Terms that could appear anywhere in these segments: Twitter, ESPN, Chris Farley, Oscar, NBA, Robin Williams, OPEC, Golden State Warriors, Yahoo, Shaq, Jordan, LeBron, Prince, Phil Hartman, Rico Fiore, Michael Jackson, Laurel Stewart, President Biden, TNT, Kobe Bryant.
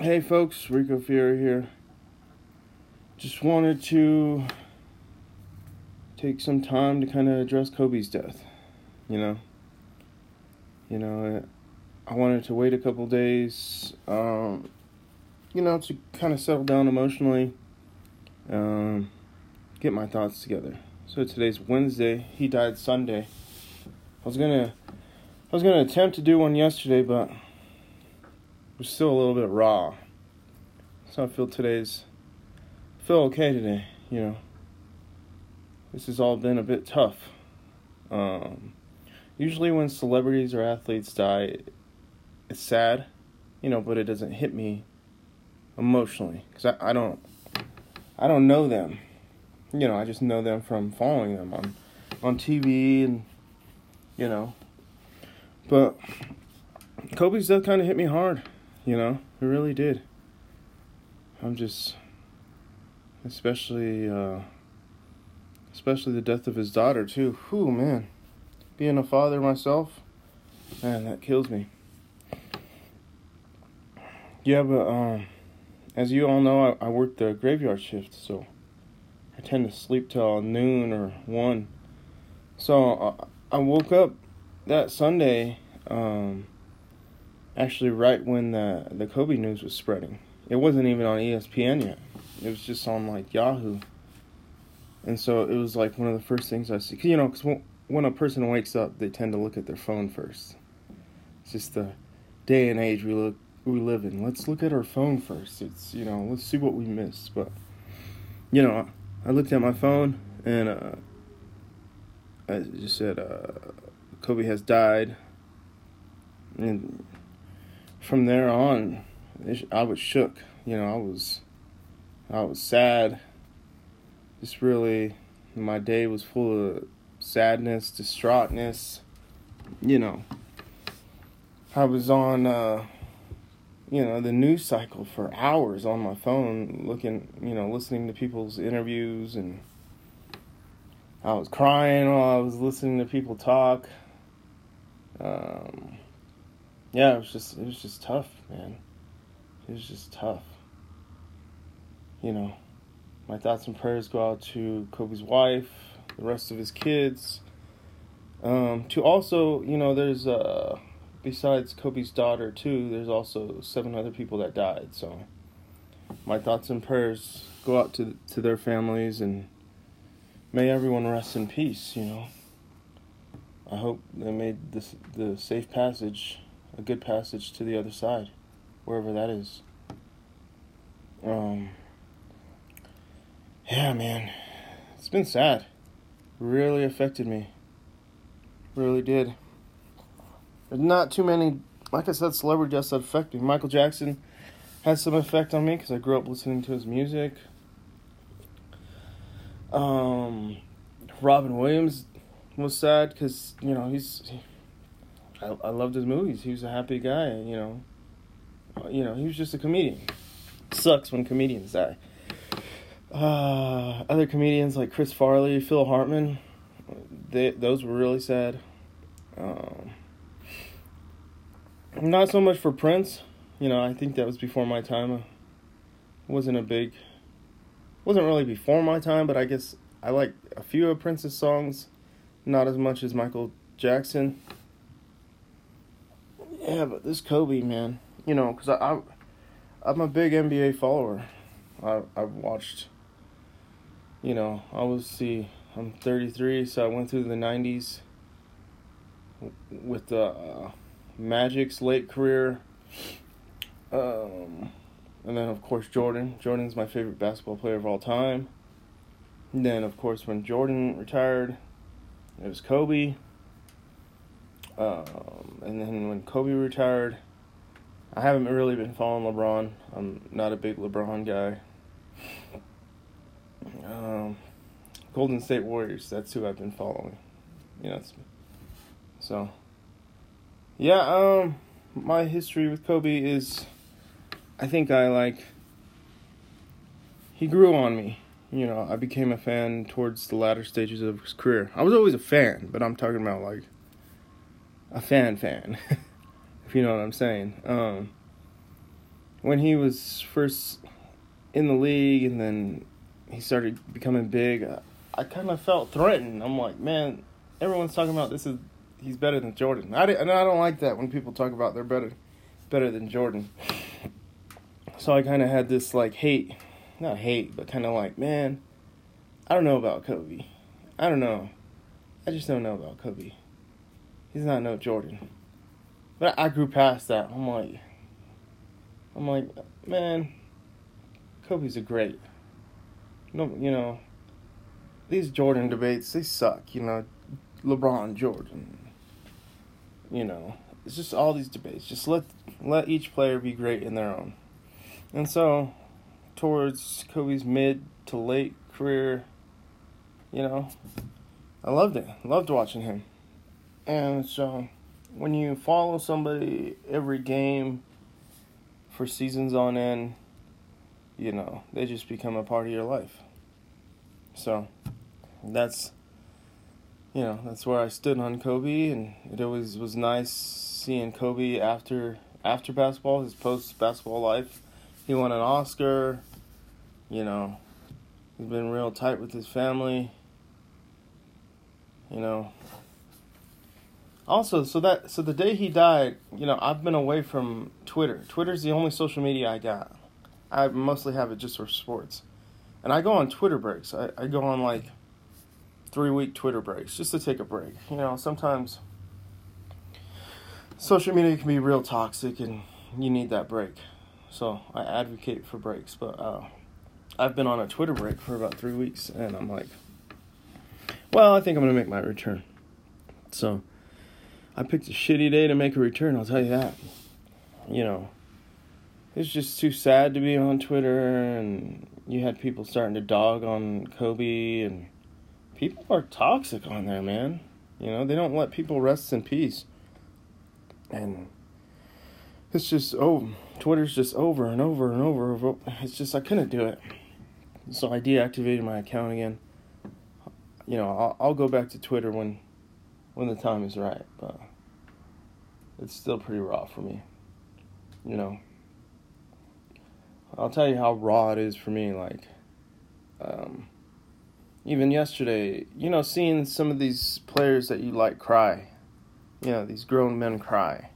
Hey folks, Rico Fiore here. Just wanted to take some time to kind of address Kobe's death. You know, I wanted to wait a couple days, to kind of settle down emotionally, get my thoughts together. So today's Wednesday. He died Sunday. I was gonna attempt to do one yesterday, but we're still a little bit raw. So I feel okay today, you know. This has all been a bit tough. Usually when celebrities or athletes die, it's sad, you know, but it doesn't hit me emotionally. Because I don't know them. You know, I just know them from following them on TV and, you know. But Kobe's death kind of hit me hard. You know, it really did. Especially the death of his daughter, too. Whew, man. Being a father myself, man, that kills me. Yeah, but, as you all know, I work the graveyard shift, so I tend to sleep till noon or 1. So, I woke up that Sunday, actually right when the Kobe news was spreading. It wasn't even on ESPN yet. It was just on, like, Yahoo. And so it was, like, one of the first things I see. You know, because when a person wakes up, they tend to look at their phone first. It's just the day and age we live in. Let's look at our phone first. It's, you know, let's see what we missed. But, you know, I looked at my phone, and I just said, Kobe has died. And from there on, I was shook. You know, I was sad. Just really, my day was full of sadness, distraughtness. You know, I was on, the news cycle for hours on my phone, listening to people's interviews, and I was crying while I was listening to people talk. Yeah, it was just tough, man. It was just tough. You know, my thoughts and prayers go out to Kobe's wife, the rest of his kids. To also, you know, there's, besides Kobe's daughter, too, there's also 7 other people that died. So my thoughts and prayers go out to their families, and may everyone rest in peace, you know. I hope they made the safe passage, a good passage to the other side, wherever that is. Yeah, man, it's been sad. Really affected me. Really did. There's not too many, like I said, celebrity deaths that affect me. Michael Jackson has some effect on me because I grew up listening to his music. Robin Williams was sad because, you know, I loved his movies. He was a happy guy, you know. You know, he was just a comedian. Sucks when comedians die. Other comedians like Chris Farley, Phil Hartman, those were really sad. Not so much for Prince. You know, I think that was before my time. Wasn't really before my time, but I guess I like a few of Prince's songs, not as much as Michael Jackson. Yeah, but this Kobe, man. You know, because I'm a big NBA follower. I've watched, you know, I'm 33, so I went through the 90s with Magic's late career. And then, of course, Jordan. Jordan's my favorite basketball player of all time. And then, of course, when Jordan retired, it was Kobe. And then when Kobe retired, I haven't really been following LeBron. I'm not a big LeBron guy. Golden State Warriors, that's who I've been following. You know, so. Yeah, my history with Kobe is, I think he grew on me. You know, I became a fan towards the latter stages of his career. I was always a fan, but I'm talking about, a fan. You know what I'm saying. when he was first in the league and then he started becoming big, I kind of felt threatened. I'm like, man, everyone's talking about this is he's better than Jordan. I don't like that when people talk about they're better than Jordan. So I kind of had this, like, hate. Not hate, but kind of like, man, I don't know about Kobe. I don't know. I just don't know about Kobe. He's not no Jordan. But I grew past that. I'm like, man, Kobe's a great. No, you know, these Jordan debates, they suck, you know. LeBron, Jordan, you know. It's just all these debates. Just let each player be great in their own. And so, towards Kobe's mid to late career, you know, I loved it. Loved watching him. And so, when you follow somebody every game for seasons on end, you know, they just become a part of your life. So, that's where I stood on Kobe, and it always was nice seeing Kobe after basketball, his post-basketball life. He won an Oscar, you know, he's been real tight with his family, you know. Also, so the day he died, you know, I've been away from Twitter. Twitter's the only social media I got. I mostly have it just for sports. And I go on Twitter breaks. I go on, like, 3-week Twitter breaks just to take a break. You know, sometimes social media can be real toxic and you need that break. So I advocate for breaks. But I've been on a Twitter break for about 3 weeks, and I'm like, well, I think I'm going to make my return. So I picked a shitty day to make a return, I'll tell you that. You know, it's just too sad to be on Twitter, and you had people starting to dog on Kobe, and people are toxic on there, man. You know, they don't let people rest in peace. And it's just, Twitter's just over and over and over. It's just, I couldn't do it. So I deactivated my account again. You know, I'll go back to Twitter when the time is right, but it's still pretty raw for me, you know. I'll tell you how raw it is for me, like, even yesterday, you know, seeing some of these players that you like cry, you know, these grown men cry,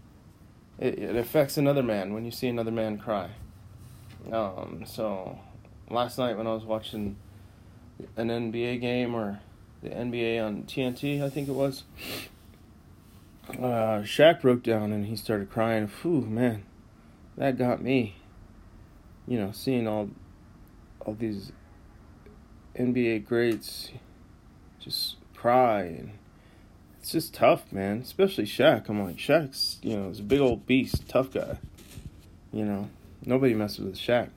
it affects another man when you see another man cry. So last night when I was watching an NBA game, or the NBA on TNT, I think it was, Shaq broke down and he started crying. Phew, man, that got me. You know, seeing all these NBA greats just cry, and it's just tough, man. Especially Shaq. I'm like, Shaq's, you know, is a big old beast, tough guy. You know, nobody messes with Shaq.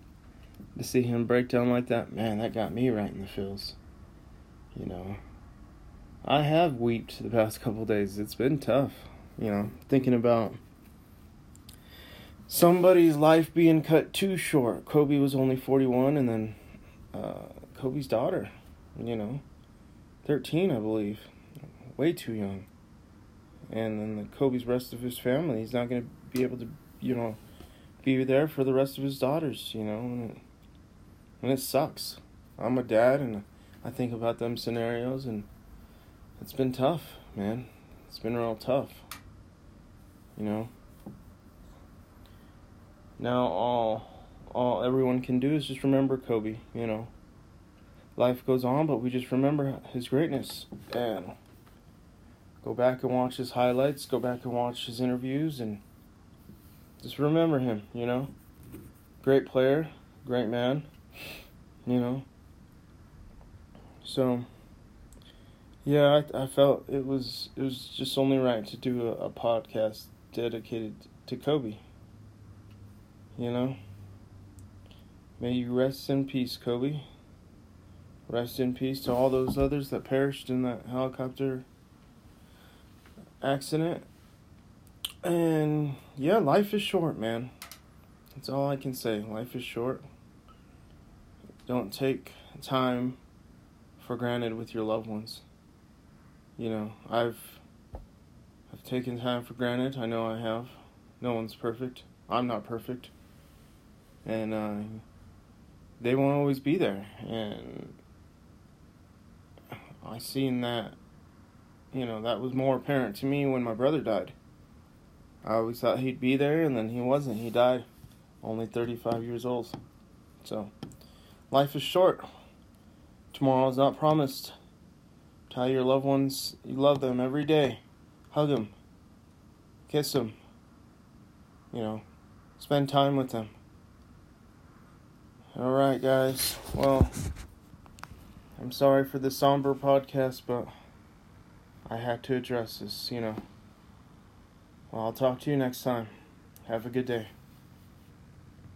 To see him break down like that, man, that got me right in the feels. You know, I have weeped the past couple days. It's been tough, you know, thinking about somebody's life being cut too short. Kobe was only 41, and then Kobe's daughter, you know, 13, I believe, way too young. And then Kobe's rest of his family, he's not going to be able to, you know, be there for the rest of his daughters, you know, and it sucks. I'm a dad, and I think about them scenarios, and it's been tough, man. It's been real tough, you know. Now all everyone can do is just remember Kobe, you know. Life goes on, but we just remember his greatness. And go back and watch his highlights, go back and watch his interviews, and just remember him, you know. Great player, great man, you know. So, yeah, I felt it was just only right to do a podcast dedicated to Kobe, you know. May you rest in peace, Kobe. Rest in peace to all those others that perished in that helicopter accident. And, yeah, life is short, man. That's all I can say. Life is short. Don't take time for granted with your loved ones. You know, I've taken time for granted. I know I have. No one's perfect. I'm not perfect. And they won't always be there. And I seen that, you know, that was more apparent to me when my brother died. I always thought he'd be there, and then he wasn't. He died only 35 years old. So, life is short. Tomorrow is not promised. Tell your loved ones you love them every day. Hug them. Kiss them. You know, spend time with them. Alright, guys. Well, I'm sorry for the somber podcast, but I had to address this, you know. Well, I'll talk to you next time. Have a good day.